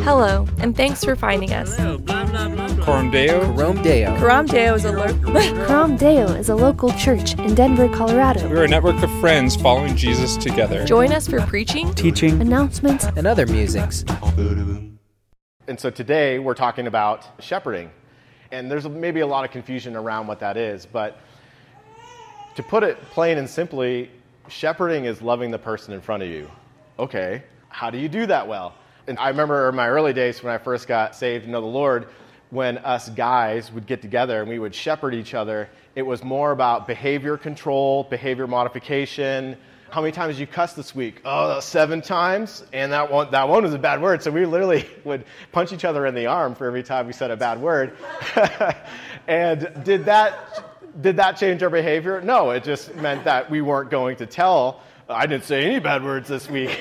Hello, and thanks for finding us. Karamdeo. Karamdeo. Karamdeo is a local church in Denver, Colorado. We're a network of friends following Jesus together. Join us for preaching, teaching, announcements, and other musics. And so today we're talking about shepherding. And there's maybe a lot of confusion around what that is, but to put it plain and simply, shepherding is loving the person in front of you. Okay, how do you do that well? And I remember in my early days when I first got saved and know the Lord, when us guys would get together and we would shepherd each other, it was more about behavior control, behavior modification. How many times did you cuss this week? Oh, 7 times? And that one was a bad word. So we literally would punch each other in the arm for every time we said a bad word. And did that change our behavior? No, it just meant that we weren't going to tell, I didn't say any bad words this week.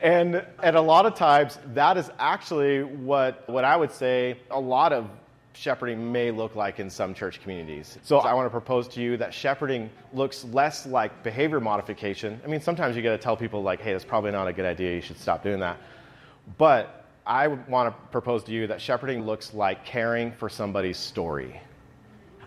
And a lot of times, that is actually what I would say a lot of shepherding may look like in some church communities. So I want to propose to you that shepherding looks less like behavior modification. I mean, sometimes you got to tell people like, hey, that's probably not a good idea. You should stop doing that. But I want to propose to you that shepherding looks like caring for somebody's story.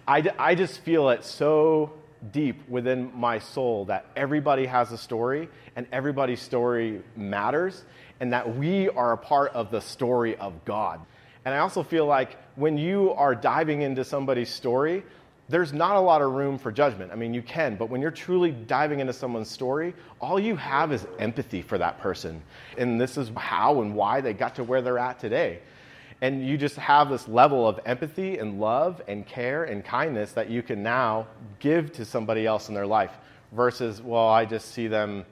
I just feel it so deep within my soul that everybody has a story and everybody's story matters and that we are a part of the story of God. And I also feel like when you are diving into somebody's story, there's not a lot of room for judgment. I mean, you can, but when you're truly diving into someone's story, all you have is empathy for that person. And this is how and why they got to where they're at today. And you just have this level of empathy and love and care and kindness that you can now give to somebody else in their life versus, well, I just see them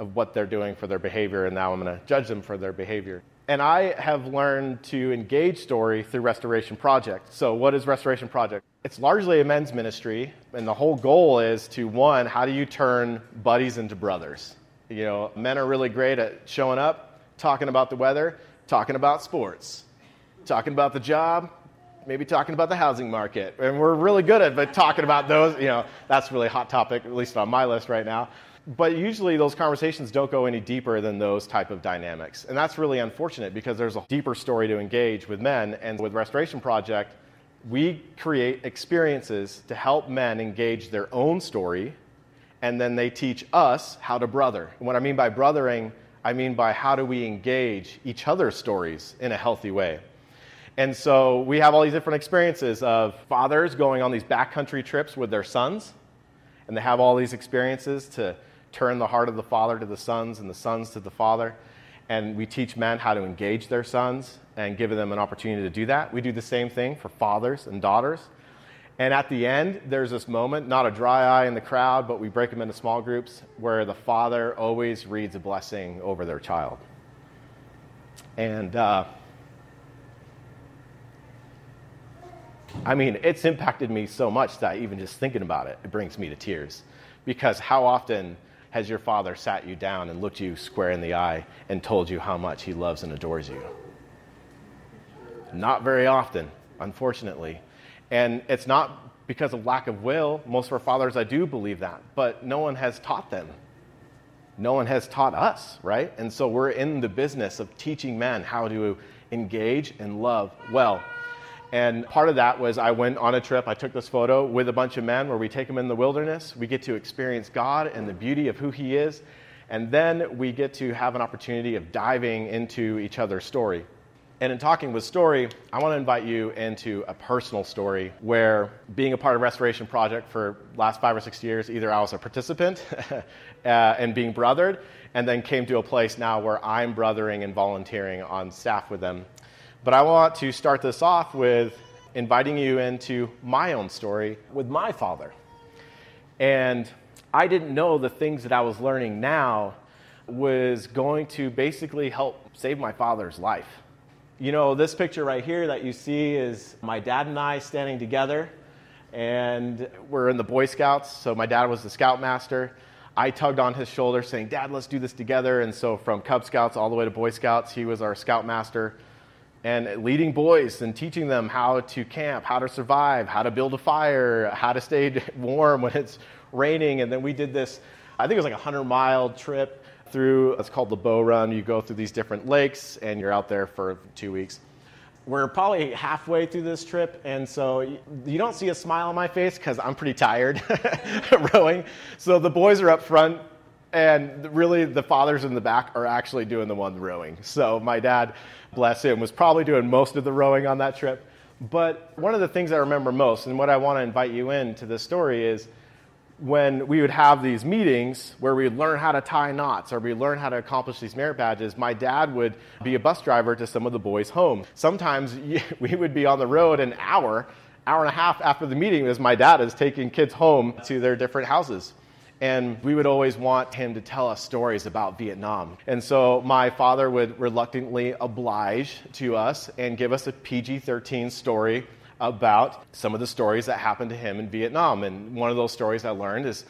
of what they're doing for their behavior and now I'm going to judge them for their behavior. And I have learned to engage story through Restoration Project. So what is Restoration Project? It's largely a men's ministry, and the whole goal is to, one, how do you turn buddies into brothers? You know, men are really great at showing up, talking about the weather, talking about sports, talking about the job, maybe talking about the housing market. And we're really good at but talking about those. You know, that's really a hot topic, at least on my list right now. But usually those conversations don't go any deeper than those type of dynamics. And that's really unfortunate because there's a deeper story to engage with men. And with Restoration Project, we create experiences to help men engage their own story. And then they teach us how to brother. And what I mean by brothering, I mean by how do we engage each other's stories in a healthy way. And so we have all these different experiences of fathers going on these backcountry trips with their sons. And they have all these experiences to turn the heart of the father to the sons and the sons to the father. And we teach men how to engage their sons and give them an opportunity to do that. We do the same thing for fathers and daughters. And at the end, there's this moment, not a dry eye in the crowd, but we break them into small groups where the father always reads a blessing over their child. And I mean, it's impacted me so much that even just thinking about it, it brings me to tears. Because how often has your father sat you down and looked you square in the eye and told you how much he loves and adores you? Not very often, unfortunately. And it's not because of lack of will. Most of our fathers, I do believe that. But no one has taught them. No one has taught us, right? And so we're in the business of teaching men how to engage and love well. And part of that was I went on a trip, I took this photo with a bunch of men where we take them in the wilderness, we get to experience God and the beauty of who he is, and then we get to have an opportunity of diving into each other's story. And in talking with story, I want to invite you into a personal story where being a part of Restoration Project for the last 5 or 6 years, either I was a participant and being brothered, and then came to a place now where I'm brothering and volunteering on staff with them. But I want to start this off with inviting you into my own story with my father. And I didn't know the things that I was learning now was going to basically help save my father's life. You know, this picture right here that you see is my dad and I standing together. And we're in the Boy Scouts, so my dad was the scoutmaster. I tugged on his shoulder saying, Dad, let's do this together. And so from Cub Scouts all the way to Boy Scouts, he was our scoutmaster. And leading boys and teaching them how to camp, how to survive, how to build a fire, how to stay warm when it's raining. And then we did this, I think it was like a 100-mile trip through. It's called the Bow Run. You go through these different lakes, and you're out there for 2 weeks. We're probably halfway through this trip, and so you don't see a smile on my face because I'm pretty tired rowing. So the boys are up front, and really the fathers in the back are actually doing the one rowing. So my dad, bless him, was probably doing most of the rowing on that trip. But one of the things I remember most, and what I want to invite you into this story, is when we would have these meetings where we would learn how to tie knots or we learn how to accomplish these merit badges, my dad would be a bus driver to some of the boys home. Sometimes we would be on the road an hour, hour and a half after the meeting as my dad is taking kids home to their different houses. And we would always want him to tell us stories about Vietnam. And so my father would reluctantly oblige to us and give us a PG-13 story about some of the stories that happened to him in Vietnam. And one of those stories I learned is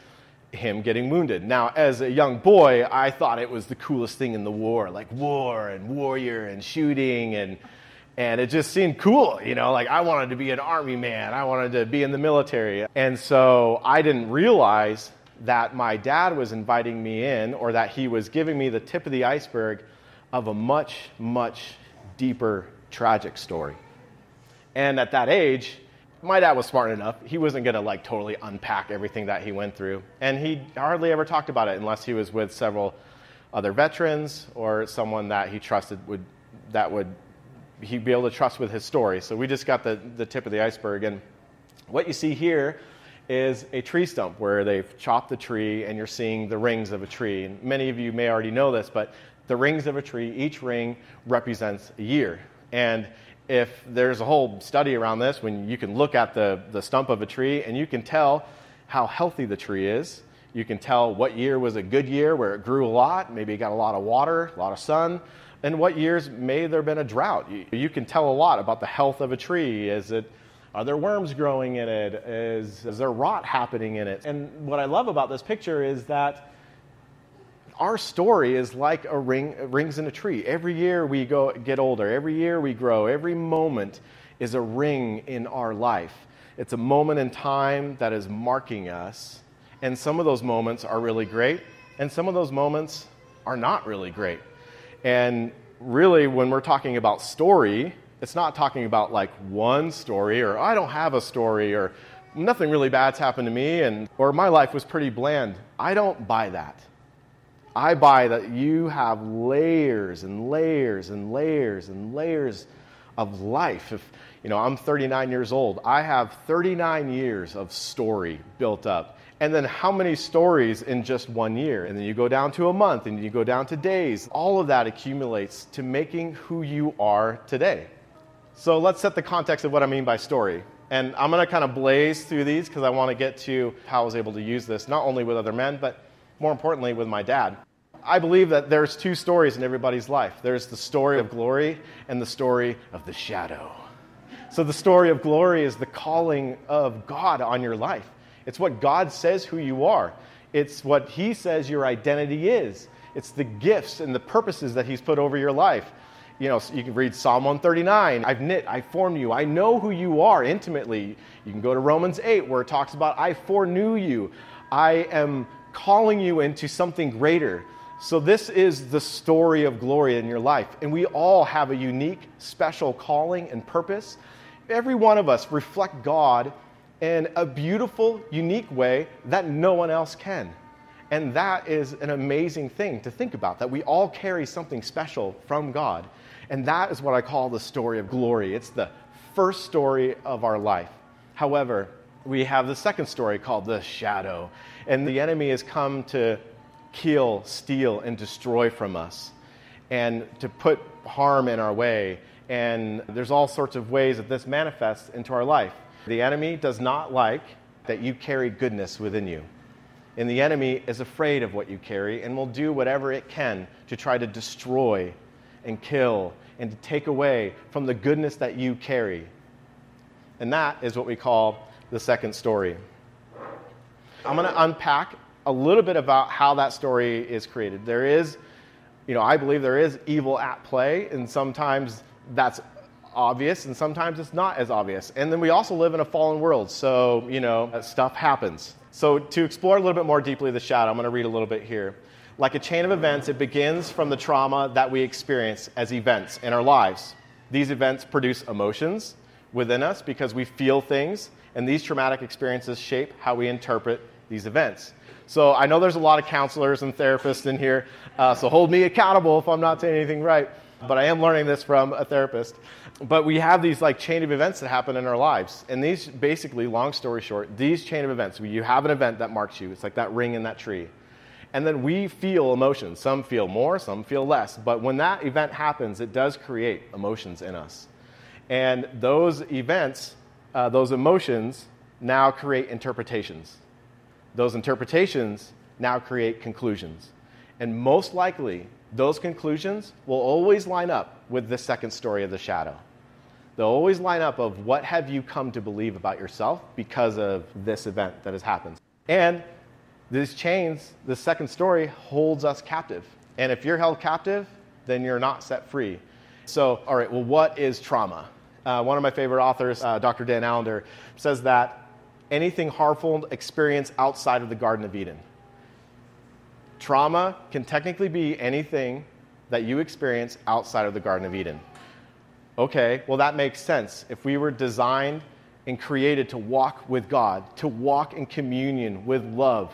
him getting wounded. Now, as a young boy, I thought it was the coolest thing in the war, like war and warrior and shooting. And it just seemed cool, you know, like I wanted to be an army man. I wanted to be in the military. And so I didn't realize that my dad was inviting me in, or that he was giving me the tip of the iceberg of a much, much deeper tragic story. And at that age, my dad was smart enough. He wasn't going to like totally unpack everything that he went through. And he hardly ever talked about it unless he was with several other veterans or someone that he trusted he'd be able to trust with his story. So we just got the tip of the iceberg. And what you see here is a tree stump where they've chopped the tree and you're seeing the rings of a tree. And many of you may already know this, but the rings of a tree, each ring represents a year. And if there's a whole study around this, when you can look at the stump of a tree and you can tell how healthy the tree is, you can tell what year was a good year where it grew a lot, maybe it got a lot of water, a lot of sun, and what years may there have been a drought. You can tell a lot about the health of a tree. Are there worms growing in it? Is there rot happening in it? And what I love about this picture is that our story is like rings in a tree. Every year we get older. Every year we grow. Every moment is a ring in our life. It's a moment in time that is marking us. And some of those moments are really great, and some of those moments are not really great. And really, when we're talking about story, it's not talking about like one story, or I don't have a story, or nothing really bad's happened to me, or my life was pretty bland. I don't buy that. I buy that you have layers and layers and layers and layers of life. If you know, I'm 39 years old. I have 39 years of story built up. And then how many stories in just 1 year? And then you go down to a month, and you go down to days. All of that accumulates to making who you are today. So let's set the context of what I mean by story. And I'm going to kind of blaze through these because I want to get to how I was able to use this, not only with other men, but more importantly with my dad. I believe that there's two stories in everybody's life. There's the story of glory and the story of the shadow. So the story of glory is the calling of God on your life. It's what God says who you are. It's what He says your identity is. It's the gifts and the purposes that He's put over your life. You know, you can read Psalm 139, I've knit, I formed you, I know who you are intimately. You can go to Romans 8 where it talks about I foreknew you, I am calling you into something greater. So this is the story of glory in your life. And we all have a unique, special calling and purpose. Every one of us reflect God in a beautiful, unique way that no one else can. And that is an amazing thing to think about, that we all carry something special from God. And that is what I call the story of glory. It's the first story of our life. However, we have the second story called the shadow. And the enemy has come to kill, steal, and destroy from us, and to put harm in our way. And there's all sorts of ways that this manifests into our life. The enemy does not like that you carry goodness within you. And the enemy is afraid of what you carry and will do whatever it can to try to destroy and kill and to take away from the goodness that you carry. And that is what we call the second story. I'm going to unpack a little bit about how that story is created. There is, you know, I believe there is evil at play, and sometimes that's obvious and sometimes it's not as obvious. And then we also live in a fallen world, so, you know, stuff happens. So to explore a little bit more deeply the shadow, I'm going to read a little bit here. Like a chain of events, it begins from the trauma that we experience as events in our lives. These events produce emotions within us because we feel things, and these traumatic experiences shape how we interpret these events. So I know there's a lot of counselors and therapists in here, so hold me accountable if I'm not saying anything right. But I am learning this from a therapist. But we have these like chain of events that happen in our lives. And these basically, long story short, these chain of events, you have an event that marks you. It's like that ring in that tree. And then we feel emotions. Some feel more, some feel less. But when that event happens, it does create emotions in us. And those events, those emotions now create interpretations. Those interpretations now create conclusions. And most likely, those conclusions will always line up with the second story of the shadow. They'll always line up of what have you come to believe about yourself because of this event that has happened. And these chains, the second story, holds us captive. And if you're held captive, then you're not set free. So, all right, well, what is trauma? One of my favorite authors, Dr. Dan Allender, says that anything harmful experienced outside of the Garden of Eden. Trauma can technically be anything that you experience outside of the Garden of Eden. Okay, well, that makes sense. If we were designed and created to walk with God, to walk in communion with love,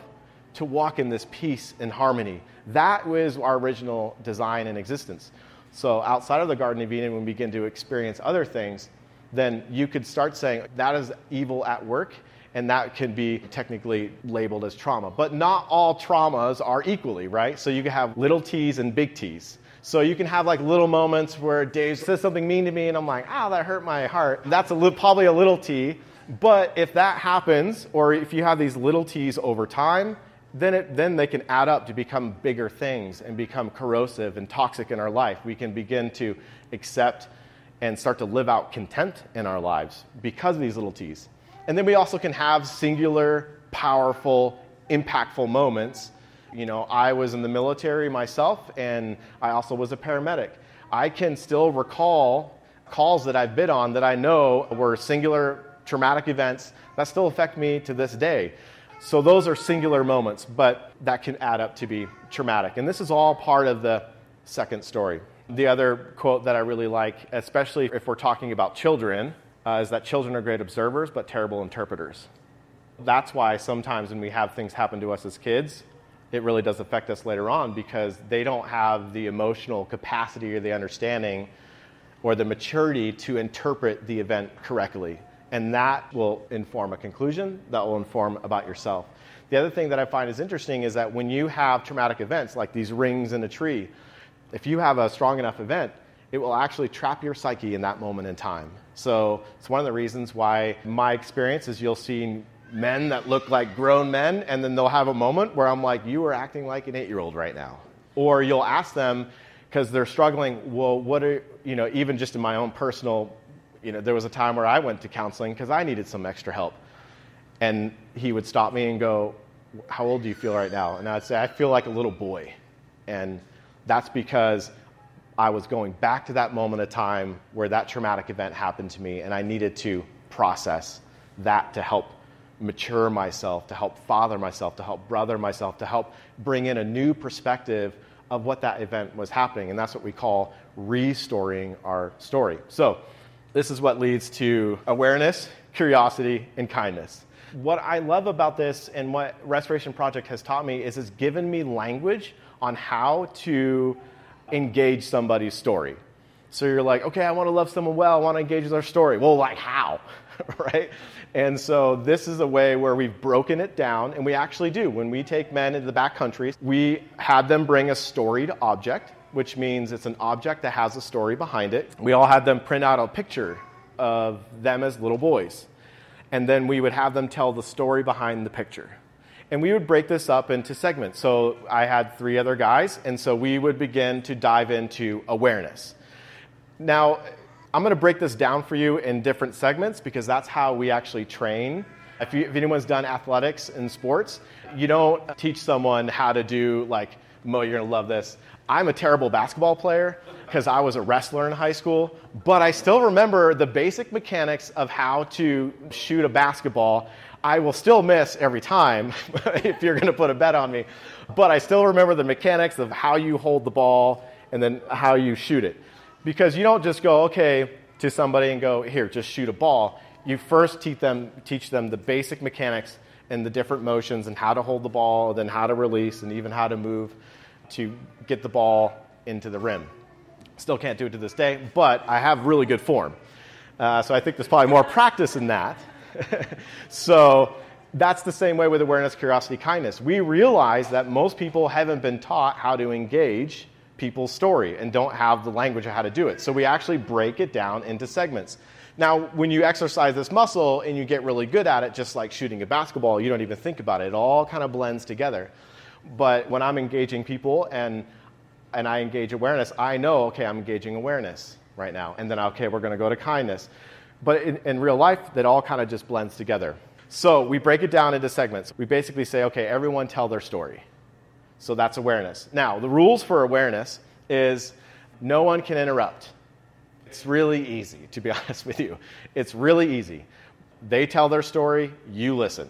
to walk in this peace and harmony. That was our original design and existence. So outside of the Garden of Eden, when we begin to experience other things, then you could start saying that is evil at work, and that can be technically labeled as trauma. But not all traumas are equally, right? So you can have little T's and big T's. So you can have like little moments where Dave says something mean to me, and I'm like, oh, that hurt my heart. That's probably a little T. But if that happens, or if you have these little T's over time, then they can add up to become bigger things and become corrosive and toxic in our life. We can begin to accept and start to live out contempt in our lives because of these little T's. And then we also can have singular, powerful, impactful moments. You know, I was in the military myself, and I also was a paramedic. I can still recall calls that I've been on that I know were singular, traumatic events that still affect me to this day. So those are singular moments, but that can add up to be traumatic. And this is all part of the second story. The other quote that I really like, especially if we're talking about children, is that children are great observers but terrible interpreters. That's why sometimes when we have things happen to us as kids, it really does affect us later on because they don't have the emotional capacity or the understanding or the maturity to interpret the event correctly. And that will inform a conclusion that will inform about yourself. The other thing that I find is interesting is that when you have traumatic events like these rings in a tree, if you have a strong enough event, it will actually trap your psyche in that moment in time. So it's one of the reasons why my experience is you'll see men that look like grown men, and then they'll have a moment where I'm like, you are acting like an 8-year-old right now. Or you'll ask them because they're struggling, well, what are, you know, even just in my own personal, you know, there was a time where I went to counseling because I needed some extra help. And he would stop me and go, how old do you feel right now? And I'd say, I feel like a little boy. And that's because I was going back to that moment of time where that traumatic event happened to me, and I needed to process that to help mature myself, to help father myself, to help brother myself, to help bring in a new perspective of what that event was happening. And that's what we call restoring our story. So this is what leads to awareness, curiosity, and kindness. What I love about this and what Restoration Project has taught me is it's given me language on how to engage somebody's story. So you're like, okay, I want to love someone well, I want to engage with their story. Well, like how, right? And so this is a way where we've broken it down, and we actually do. When we take men into the back countries, we have them bring a storied object, which means it's an object that has a story behind it. We all had them print out a picture of them as little boys. And then we would have them tell the story behind the picture. And we would break this up into segments. So I had 3 other guys, and so we would begin to dive into awareness. Now, I'm going to break this down for you in different segments because that's how we actually train. If anyone's done athletics and sports, you don't teach someone how to do, like, Mo, you're going to love this. I'm a terrible basketball player because I was a wrestler in high school, but I still remember the basic mechanics of how to shoot a basketball. I will still miss every time if you're going to put a bet on me, But I still remember the mechanics of how you hold the ball and then how you shoot it. Because you don't just go, okay, to somebody and go, here, just shoot a ball. You first teach them the basic mechanics and the different motions and how to hold the ball, then how to release, and even how to move to get the ball into the rim. Still can't do it to this day, but I have really good form. So I think there's probably more practice in that. So that's the same way with awareness, curiosity, kindness. We realize that most people haven't been taught how to engage people's story and don't have the language of how to do it. So we actually break it down into segments. Now, when you exercise this muscle and you get really good at it, just like shooting a basketball, you don't even think about it. It all kind of blends together. But when I'm engaging people and I engage awareness, I know, okay, I'm engaging awareness right now. And then, okay, we're going to go to kindness. But in real life, that all kind of just blends together. So we break it down into segments. We basically say, okay, everyone tell their story. So that's awareness. Now, the rules for awareness is no one can interrupt. It's really easy, to be honest with you. It's really easy. They tell their story, you listen.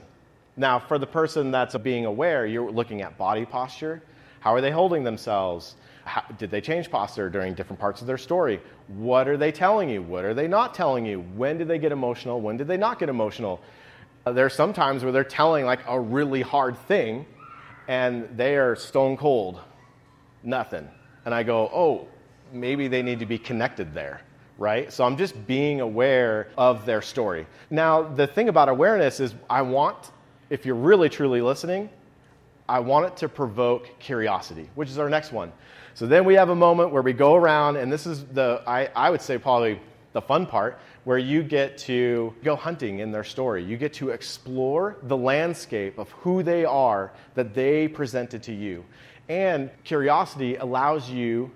Now, for the person that's being aware, you're looking at body posture. How are they holding themselves? How, did they change posture during different parts of their story? What are they telling you? What are they not telling you? When did they get emotional? When did they not get emotional? There are some times where they're telling like a really hard thing, and they are stone cold, nothing. And I go, oh, maybe they need to be connected there, right? So I'm just being aware of their story. Now, the thing about awareness is I want, if you're really truly listening, I want it to provoke curiosity, which is our next one. So then we have a moment where we go around, and this is the, I would say probably the fun part, where you get to go hunting in their story. You get to explore the landscape of who they are that they presented to you. And curiosity allows you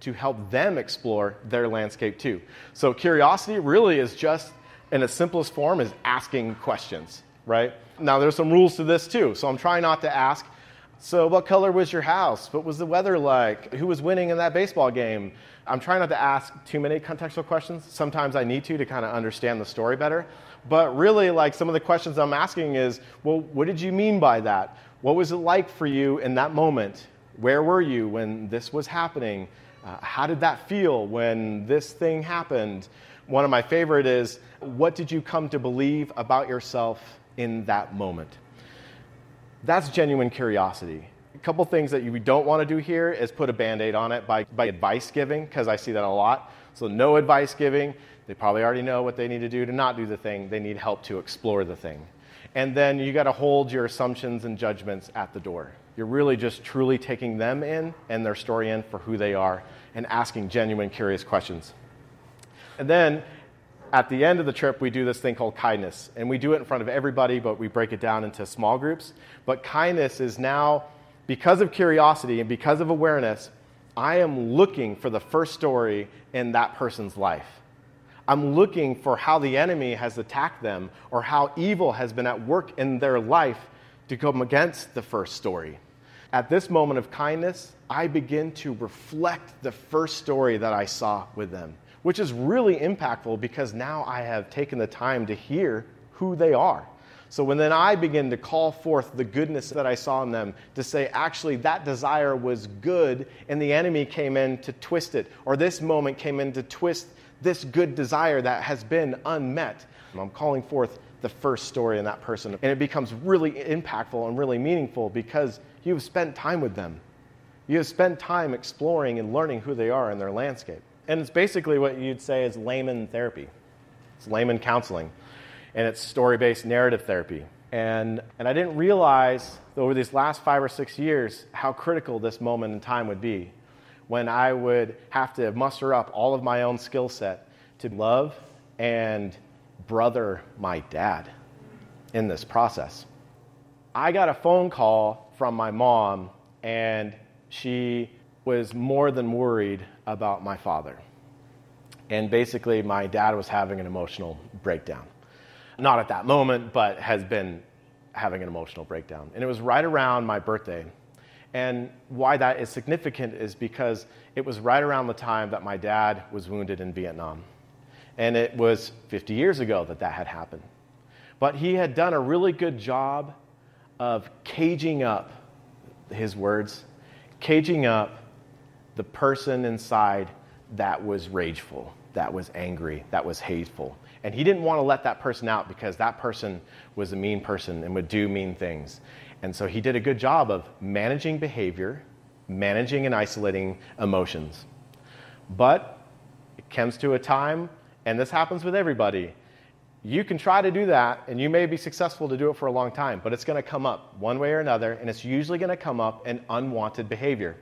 to help them explore their landscape too. So curiosity really is just, in its simplest form, is asking questions, right? Now there's some rules to this too, so I'm trying not to ask, so what color was your house? What was the weather like? Who was winning in that baseball game? I'm trying not to ask too many contextual questions. Sometimes I need to kind of understand the story better. But really, like, some of the questions I'm asking is, well, what did you mean by that? What was it like for you in that moment? Where were you when this was happening? How did that feel when this thing happened? One of my favorite is, what did you come to believe about yourself in that moment? That's genuine curiosity. A couple things that you don't want to do here is put a Band-Aid on it by advice giving, because I see that a lot. So no advice giving. They probably already know what they need to do to not do the thing. They need help to explore the thing. And then you got to hold your assumptions and judgments at the door. You're really just truly taking them in and their story in for who they are and asking genuine, curious questions. And then at the end of the trip, we do this thing called kindness. And we do it in front of everybody, but we break it down into small groups. But kindness is now, because of curiosity and because of awareness, I am looking for the first story in that person's life. I'm looking for how the enemy has attacked them or how evil has been at work in their life to come against the first story. At this moment of kindness, I begin to reflect the first story that I saw with them, which is really impactful because now I have taken the time to hear who they are. So when then I begin to call forth the goodness that I saw in them, to say, actually, that desire was good and the enemy came in to twist it, or this moment came in to twist this good desire that has been unmet. I'm calling forth the first story in that person, and it becomes really impactful and really meaningful because you've spent time with them. You have spent time exploring and learning who they are in their landscape. And it's basically what you'd say is layman therapy. It's layman counseling. And it's story-based narrative therapy. And I didn't realize over these last 5 or 6 years how critical this moment in time would be when I would have to muster up all of my own skill set to love and brother my dad in this process. I got a phone call from my mom, and she was more than worried about my father. And basically, my dad was having an emotional breakdown. Not at that moment, but has been having an emotional breakdown. And it was right around my birthday. And why that is significant is because it was right around the time that my dad was wounded in Vietnam. And it was 50 years ago that had happened. But he had done a really good job of caging up his words, caging up the person inside that was rageful, that was angry, that was hateful. And he didn't want to let that person out because that person was a mean person and would do mean things. And so he did a good job of managing behavior, managing and isolating emotions. But it comes to a time, and this happens with everybody, you can try to do that, and you may be successful to do it for a long time, but it's going to come up one way or another, and it's usually going to come up in unwanted behavior.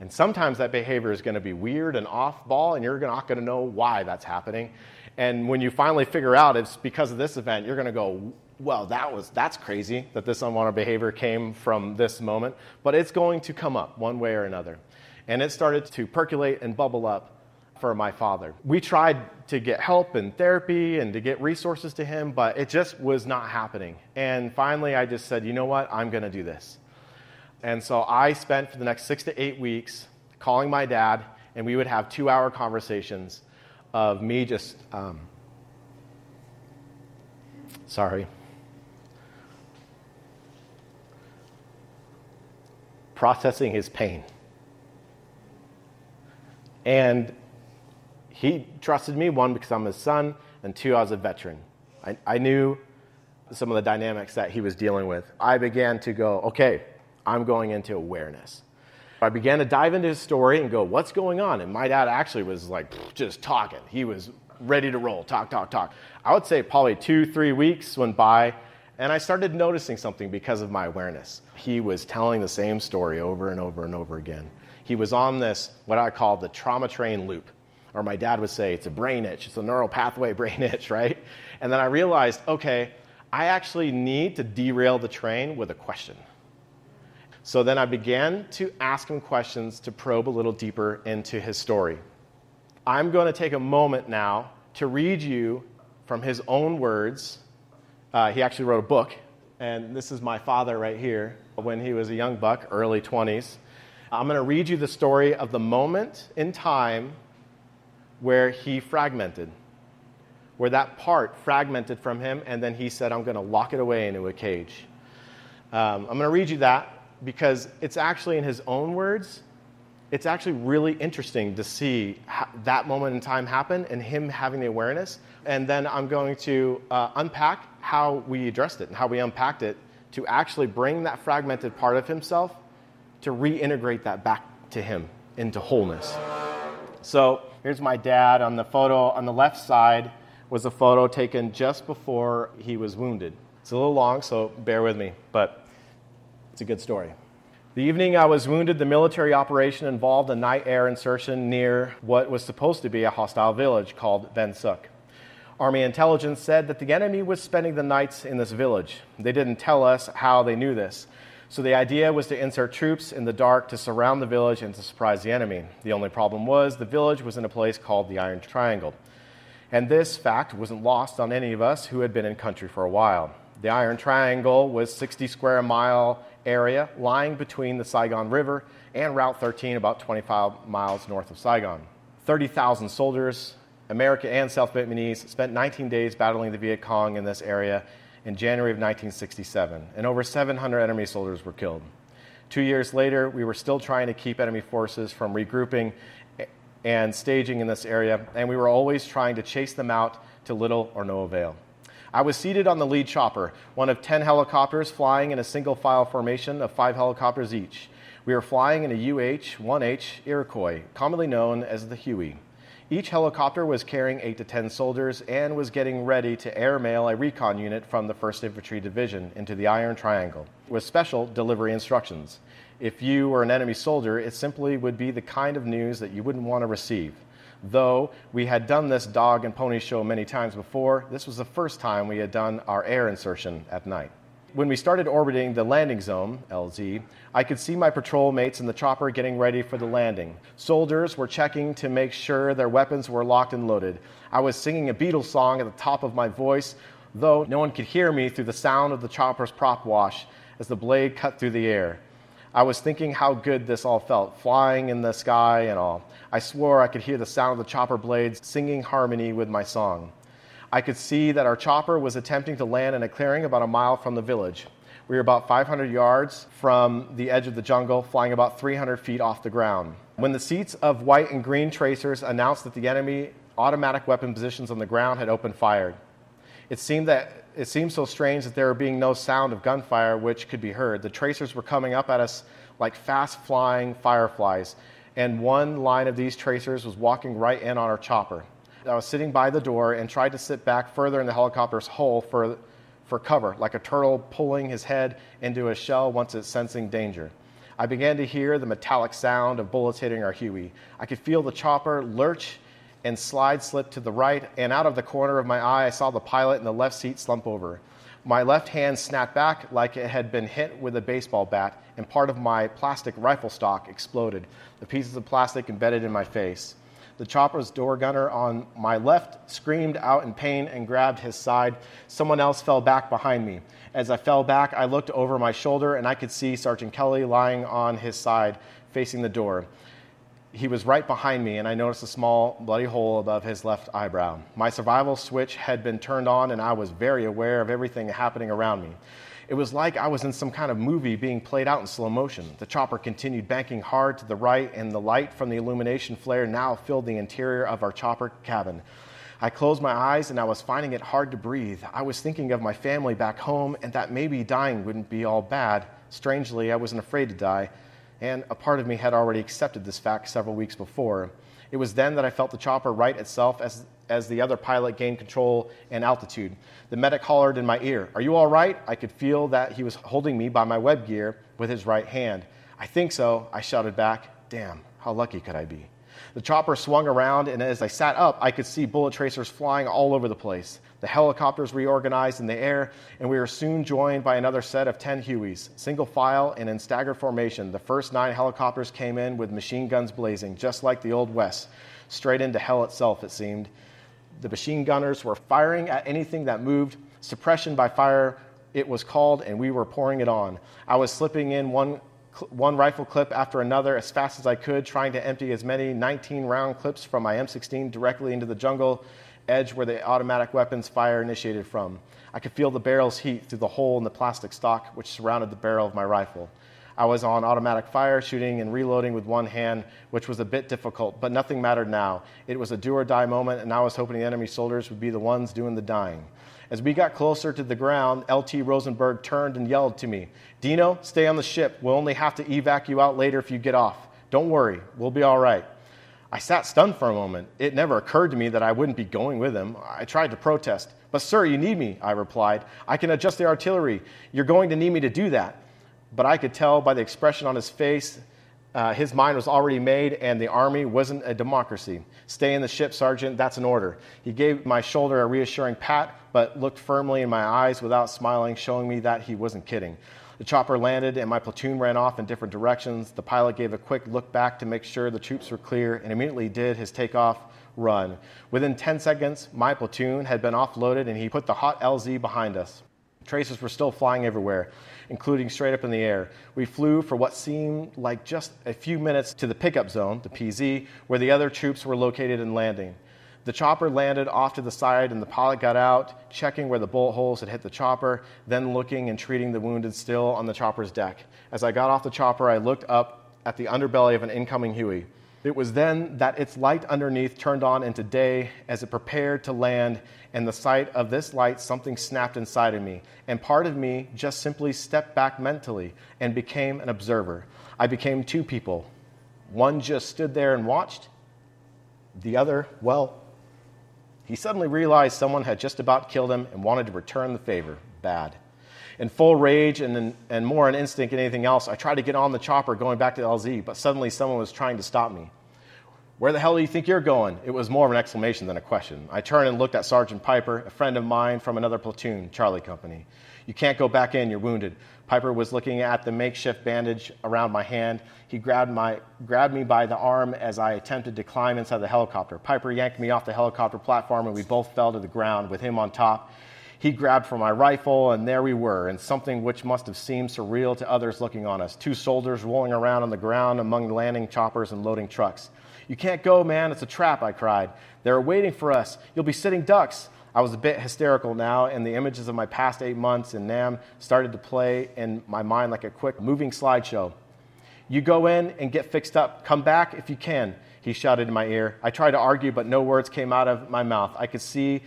And sometimes that behavior is going to be weird and off-ball, and you're not going to know why that's happening. And when you finally figure out it's because of this event, you're going to go, well, that's crazy that this unwanted behavior came from this moment. But it's going to come up one way or another. And it started to percolate and bubble up for my father. We tried to get help and therapy and to get resources to him, but it just was not happening. And finally, I just said, you know what? I'm going to do this. And so I spent for the next 6 to 8 weeks calling my dad, and we would have 2-hour conversations of me just, sorry, processing his pain. And he trusted me, 1, because I'm his son, and 2, I was a veteran. I knew some of the dynamics that he was dealing with. I began to go, okay, I'm going into awareness. I began to dive into his story and go, what's going on? And my dad actually was like, just talking. He was ready to roll, talk. I would say probably 2-3 weeks went by, and I started noticing something because of my awareness. He was telling the same story over and over and over again. He was on this, what I call the trauma train loop. Or my dad would say, it's a brain itch. It's a neural pathway brain itch, right? And then I realized, okay, I actually need to derail the train with a question. So then I began to ask him questions to probe a little deeper into his story. I'm going to take a moment now to read you from his own words. He actually wrote a book, and this is my father right here when he was a young buck, early 20s. I'm going to read you the story of the moment in time where he fragmented, where that part fragmented from him, and then he said, I'm going to lock it away into a cage. I'm going to read you that because it's actually in his own words. It's actually really interesting to see that moment in time happen and him having the awareness. And then I'm going to unpack how we addressed it and how we unpacked it to actually bring that fragmented part of himself to reintegrate that back to him into wholeness. So here's my dad on the photo. On the left side was a photo taken just before he was wounded. It's a little long, so bear with me, but it's a good story. The evening I was wounded, the military operation involved a night air insertion near what was supposed to be a hostile village called Ven Suk. Army intelligence said that the enemy was spending the nights in this village. They didn't tell us how they knew this. So the idea was to insert troops in the dark to surround the village and to surprise the enemy. The only problem was the village was in a place called the Iron Triangle. And this fact wasn't lost on any of us who had been in country for a while. The Iron Triangle was 60 square mile area lying between the Saigon River and Route 13, about 25 miles north of Saigon. 30,000 soldiers, American and South Vietnamese, spent 19 days battling the Viet Cong in this area in January of 1967, and over 700 enemy soldiers were killed. 2 years later, we were still trying to keep enemy forces from regrouping and staging in this area, and we were always trying to chase them out to little or no avail. I was seated on the lead chopper, one of 10 helicopters flying in a single file formation of 5 helicopters each. We were flying in a UH-1H Iroquois, commonly known as the Huey. Each helicopter was carrying 8 to 10 soldiers and was getting ready to airmail a recon unit from the 1st Infantry Division into the Iron Triangle with special delivery instructions. If you were an enemy soldier, it simply would be the kind of news that you wouldn't want to receive. Though we had done this dog and pony show many times before, this was the first time we had done our air insertion at night. When we started orbiting the landing zone, LZ, I could see my patrol mates in the chopper getting ready for the landing. Soldiers were checking to make sure their weapons were locked and loaded. I was singing a Beatles song at the top of my voice, though no one could hear me through the sound of the chopper's prop wash as the blade cut through the air. I was thinking how good this all felt, flying in the sky and all. I swore I could hear the sound of the chopper blades singing harmony with my song. I could see that our chopper was attempting to land in a clearing about a mile from the village. We were about 500 yards from the edge of the jungle, flying about 300 feet off the ground. When the seats of white and green tracers announced that the enemy automatic weapon positions on the ground had opened fire, it seemed so strange that there being no sound of gunfire which could be heard. The tracers were coming up at us like fast-flying fireflies, and one line of these tracers was walking right in on our chopper. I was sitting by the door and tried to sit back further in the helicopter's hole for cover, like a turtle pulling his head into a shell once it's sensing danger. I began to hear the metallic sound of bullets hitting our Huey. I could feel the chopper lurch and slip to the right, and out of the corner of my eye, I saw the pilot in the left seat slump over. My left hand snapped back like it had been hit with a baseball bat, and part of my plastic rifle stock exploded, the pieces of plastic embedded in my face. The chopper's door gunner on my left screamed out in pain and grabbed his side. Someone else fell back behind me. As I fell back, I looked over my shoulder, and I could see Sergeant Kelly lying on his side, facing the door. He was right behind me, and I noticed a small bloody hole above his left eyebrow. My survival switch had been turned on, and I was very aware of everything happening around me. It was like I was in some kind of movie being played out in slow motion. The chopper continued banking hard to the right, and the light from the illumination flare now filled the interior of our chopper cabin. I closed my eyes, and I was finding it hard to breathe. I was thinking of my family back home, and that maybe dying wouldn't be all bad. Strangely, I wasn't afraid to die, and a part of me had already accepted this fact several weeks before. It was then that I felt the chopper right itself as the other pilot gained control and altitude. The medic hollered in my ear, "Are you all right?" I could feel that he was holding me by my web gear with his right hand. "I think so," I shouted back. Damn, how lucky could I be? The chopper swung around, and as I sat up, I could see bullet tracers flying all over the place. The helicopters reorganized in the air, and we were soon joined by another set of 10 Hueys, single file and in staggered formation. The first 9 helicopters came in with machine guns blazing, just like the Old West, straight into hell itself, it seemed. The machine gunners were firing at anything that moved. Suppression by fire, it was called, and we were pouring it on. I was slipping in one rifle clip after another as fast as I could, trying to empty as many 19-round clips from my M16 directly into the jungle edge where the automatic weapons fire initiated from. I could feel the barrel's heat through the hole in the plastic stock which surrounded the barrel of my rifle. I was on automatic fire, shooting and reloading with one hand, which was a bit difficult, but nothing mattered now. It was a do-or-die moment, and I was hoping the enemy soldiers would be the ones doing the dying. As we got closer to the ground, LT Rosenberg turned and yelled to me, "Dino, stay on the ship. We'll only have to evac you out later if you get off. Don't worry, we'll be all right." I sat stunned for a moment. It never occurred to me that I wouldn't be going with him. I tried to protest. "But sir, you need me," I replied. "I can adjust the artillery. You're going to need me to do that." But I could tell by the expression on his face, his mind was already made, and the Army wasn't a democracy. "Stay in the ship, Sergeant. That's an order." He gave my shoulder a reassuring pat, but looked firmly in my eyes without smiling, showing me that he wasn't kidding. The chopper landed, and my platoon ran off in different directions. The pilot gave a quick look back to make sure the troops were clear, and immediately did his takeoff run. Within 10 seconds, my platoon had been offloaded, and he put the hot LZ behind us. Tracers were still flying everywhere, including straight up in the air. We flew for what seemed like just a few minutes to the pickup zone, the PZ, where the other troops were located and landing. The chopper landed off to the side, and the pilot got out, checking where the bullet holes had hit the chopper, then looking and treating the wounded still on the chopper's deck. As I got off the chopper, I looked up at the underbelly of an incoming Huey. It was then that its light underneath turned on into day as it prepared to land, and the sight of this light, something snapped inside of me, and part of me just simply stepped back mentally and became an observer. I became two people. One just stood there and watched. The other, well, he suddenly realized someone had just about killed him and wanted to return the favor. Bad. In full rage and more an instinct than anything else, I tried to get on the chopper going back to LZ, but suddenly someone was trying to stop me. "Where the hell do you think you're going?" It was more of an exclamation than a question. I turned and looked at Sergeant Piper, a friend of mine from another platoon, Charlie Company. "You can't go back in, you're wounded." Piper was looking at the makeshift bandage around my hand. He grabbed me by the arm as I attempted to climb inside the helicopter. Piper yanked me off the helicopter platform, and we both fell to the ground with him on top. He grabbed for my rifle, and there we were, in something which must have seemed surreal to others looking on us, two soldiers rolling around on the ground among landing choppers and loading trucks. "You can't go, man. It's a trap," I cried. "They're waiting for us. You'll be sitting ducks." I I was a bit hysterical now, and the images of my past 8 months in Nam started to play in my mind like a quick moving slideshow. You go in and get fixed up. Come back if you can, he shouted in my ear. I tried to argue, but no words came out of my mouth. I could see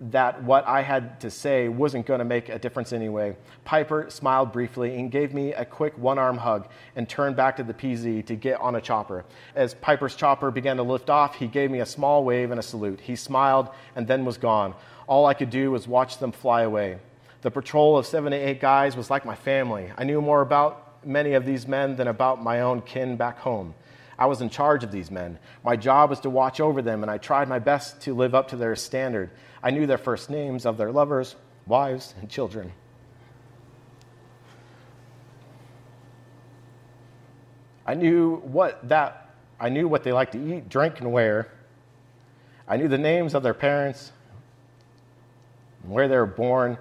that what I had to say wasn't going to make a difference anyway. Piper smiled briefly and gave me a quick one-arm hug and turned back to the PZ to get on a chopper. As Piper's chopper began to lift off, he gave me a small wave and a salute. He smiled and then was gone. All I could do was watch them fly away. The patrol of 7 to 8 guys was like my family. I knew more about many of these men than about my own kin back home. I was in charge of these men. My job was to watch over them, and I tried my best to live up to their standard. I knew their first names of their lovers, wives, and children. I knew what they liked to eat, drink, and wear. I knew the names of their parents, where they were born,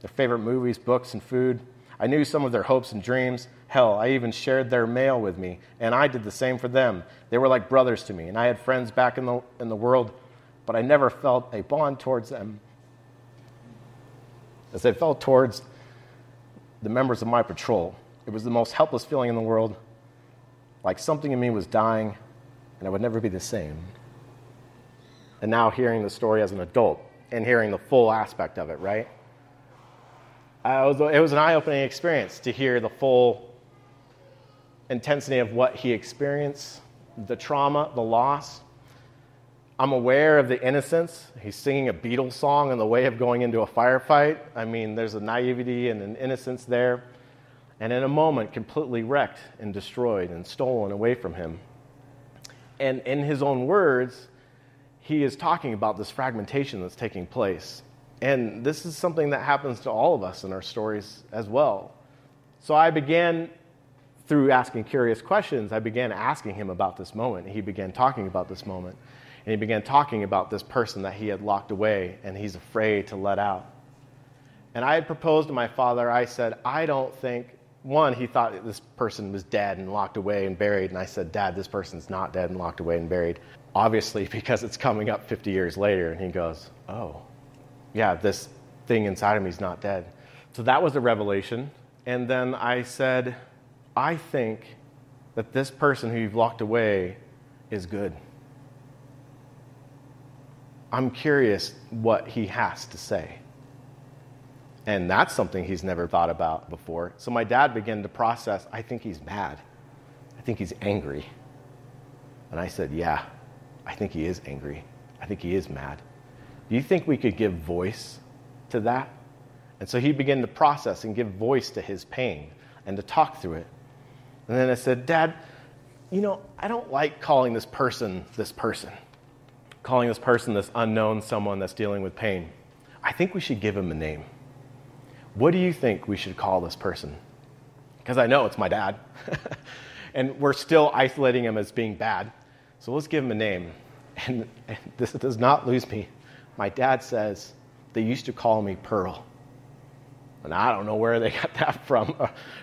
their favorite movies, books, and food. I knew some of their hopes and dreams. Hell, I even shared their mail with me, and I did the same for them. They were like brothers to me, and I had friends back in the world, but I never felt a bond towards them as I felt towards the members of my patrol. It was the most helpless feeling in the world, like something in me was dying, and I would never be the same. And now hearing the story as an adult and hearing the full aspect of it, right? It was an eye-opening experience to hear the full intensity of what he experienced, the trauma, the loss. I'm aware of the innocence. He's singing a Beatles song on the way of going into a firefight. I mean, there's a naivety and an innocence there. And in a moment, completely wrecked and destroyed and stolen away from him. And in his own words, he is talking about this fragmentation that's taking place. And this is something that happens to all of us in our stories as well. So I began... through asking curious questions, I began asking him about this moment. He began talking about this moment. And he began talking about this person that he had locked away and he's afraid to let out. And I had proposed to my father. I said, I don't think, one, he thought this person was dead and locked away and buried. And I said, Dad, this person's not dead and locked away and buried. Obviously, because it's coming up 50 years later. And he goes, oh, yeah, this thing inside of me is not dead. So that was a revelation. And then I said, I think that this person who you've locked away is good. I'm curious what he has to say. And that's something he's never thought about before. So my dad began to process, I think he's mad. I think he's angry. And I said, yeah, I think he is angry. I think he is mad. Do you think we could give voice to that? And so he began to process and give voice to his pain and to talk through it. And then I said, Dad, I don't like calling this person. Calling this person this unknown someone that's dealing with pain. I think we should give him a name. What do you think we should call this person? Because I know it's my dad. And we're still isolating him as being bad. So let's give him a name. And this does not lose me. My dad says, they used to call me Pearl. And I don't know where they got that from,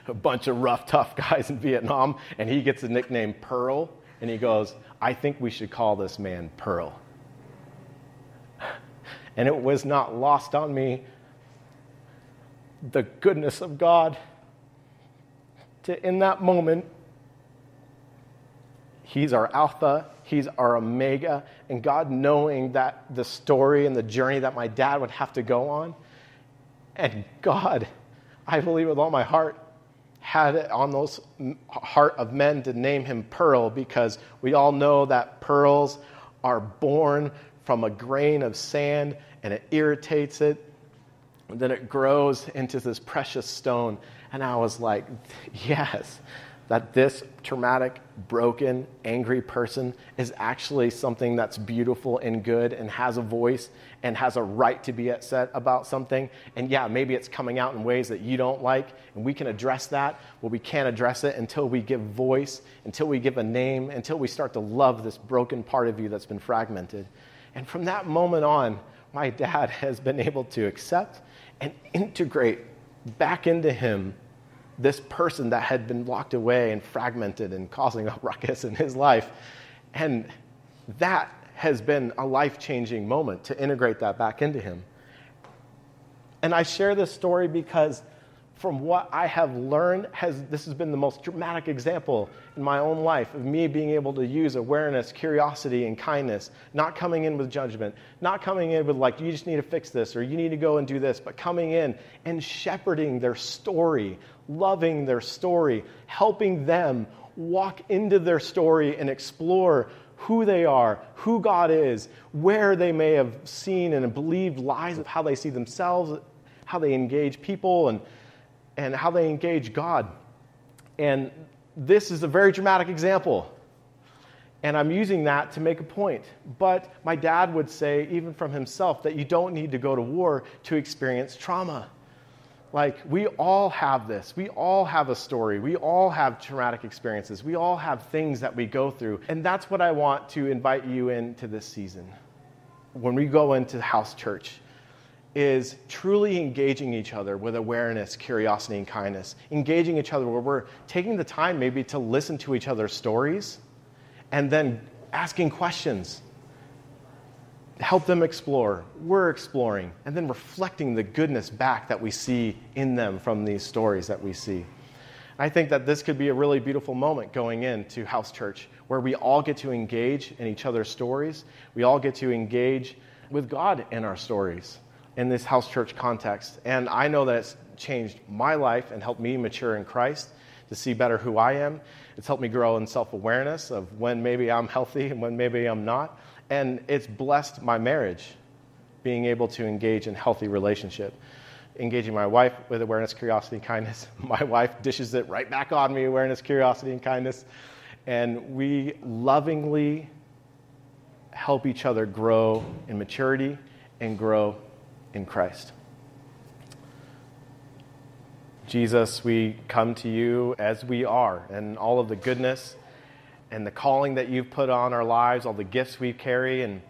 a bunch of rough, tough guys in Vietnam. And he gets the nickname Pearl. And he goes, I think we should call this man Pearl. And it was not lost on me the goodness of God to, in that moment, he's our Alpha, he's our Omega. And God knowing that the story and the journey that my dad would have to go on, and God, I believe with all my heart, had it on those heart of men to name him Pearl, because we all know that pearls are born from a grain of sand, and it irritates it, and then it grows into this precious stone. And I was like, yes, that this traumatic, broken, angry person is actually something that's beautiful and good and has a voice and has a right to be upset about something. And yeah, maybe it's coming out in ways that you don't like, and we can address that, but we can't address it until we give voice, until we give a name, until we start to love this broken part of you that's been fragmented. And from that moment on, my dad has been able to accept and integrate back into him this person that had been locked away and fragmented and causing a ruckus in his life. And that has been a life-changing moment to integrate that back into him. And I share this story because from what I have learned, this has been the most dramatic example in my own life of me being able to use awareness, curiosity, and kindness, not coming in with judgment, not coming in with like, you just need to fix this or you need to go and do this, but coming in and shepherding their story, loving their story, helping them walk into their story and explore who they are, who God is, where they may have seen and believed lies of how they see themselves, how they engage people, and how they engage God. And this is a very dramatic example. And I'm using that to make a point. But my dad would say, even from himself, that you don't need to go to war to experience trauma. Like, we all have this. We all have a story. We all have traumatic experiences. We all have things that we go through. And that's what I want to invite you into this season. When we go into house church, is truly engaging each other with awareness, curiosity, and kindness. Engaging each other where we're taking the time maybe to listen to each other's stories and then asking questions. Help them explore. We're exploring. And then reflecting the goodness back that we see in them from these stories that we see. I think that this could be a really beautiful moment going into house church where we all get to engage in each other's stories. We all get to engage with God in our stories in this house church context. And I know that it's changed my life and helped me mature in Christ to see better who I am. It's helped me grow in self-awareness of when maybe I'm healthy and when maybe I'm not. And it's blessed my marriage, being able to engage in healthy relationship. Engaging my wife with awareness, curiosity, and kindness. My wife dishes it right back on me, awareness, curiosity, and kindness. And we lovingly help each other grow in maturity and grow in Christ. Jesus, we come to you as we are, and all of the goodness and the calling that you've put on our lives, all the gifts we carry, and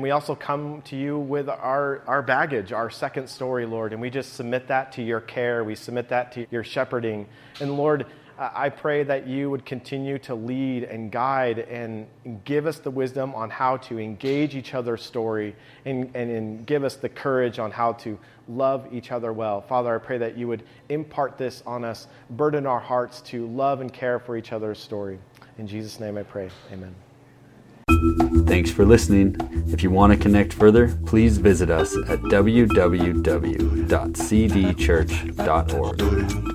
we also come to you with our baggage, our second story, Lord, and we just submit that to your care. We submit that to your shepherding. And Lord, I pray that you would continue to lead and guide and give us the wisdom on how to engage each other's story and give us the courage on how to love each other well. Father, I pray that you would impart this on us, burden our hearts to love and care for each other's story. In Jesus' name I pray. Amen. Thanks for listening. If you want to connect further, please visit us at www.cdchurch.org.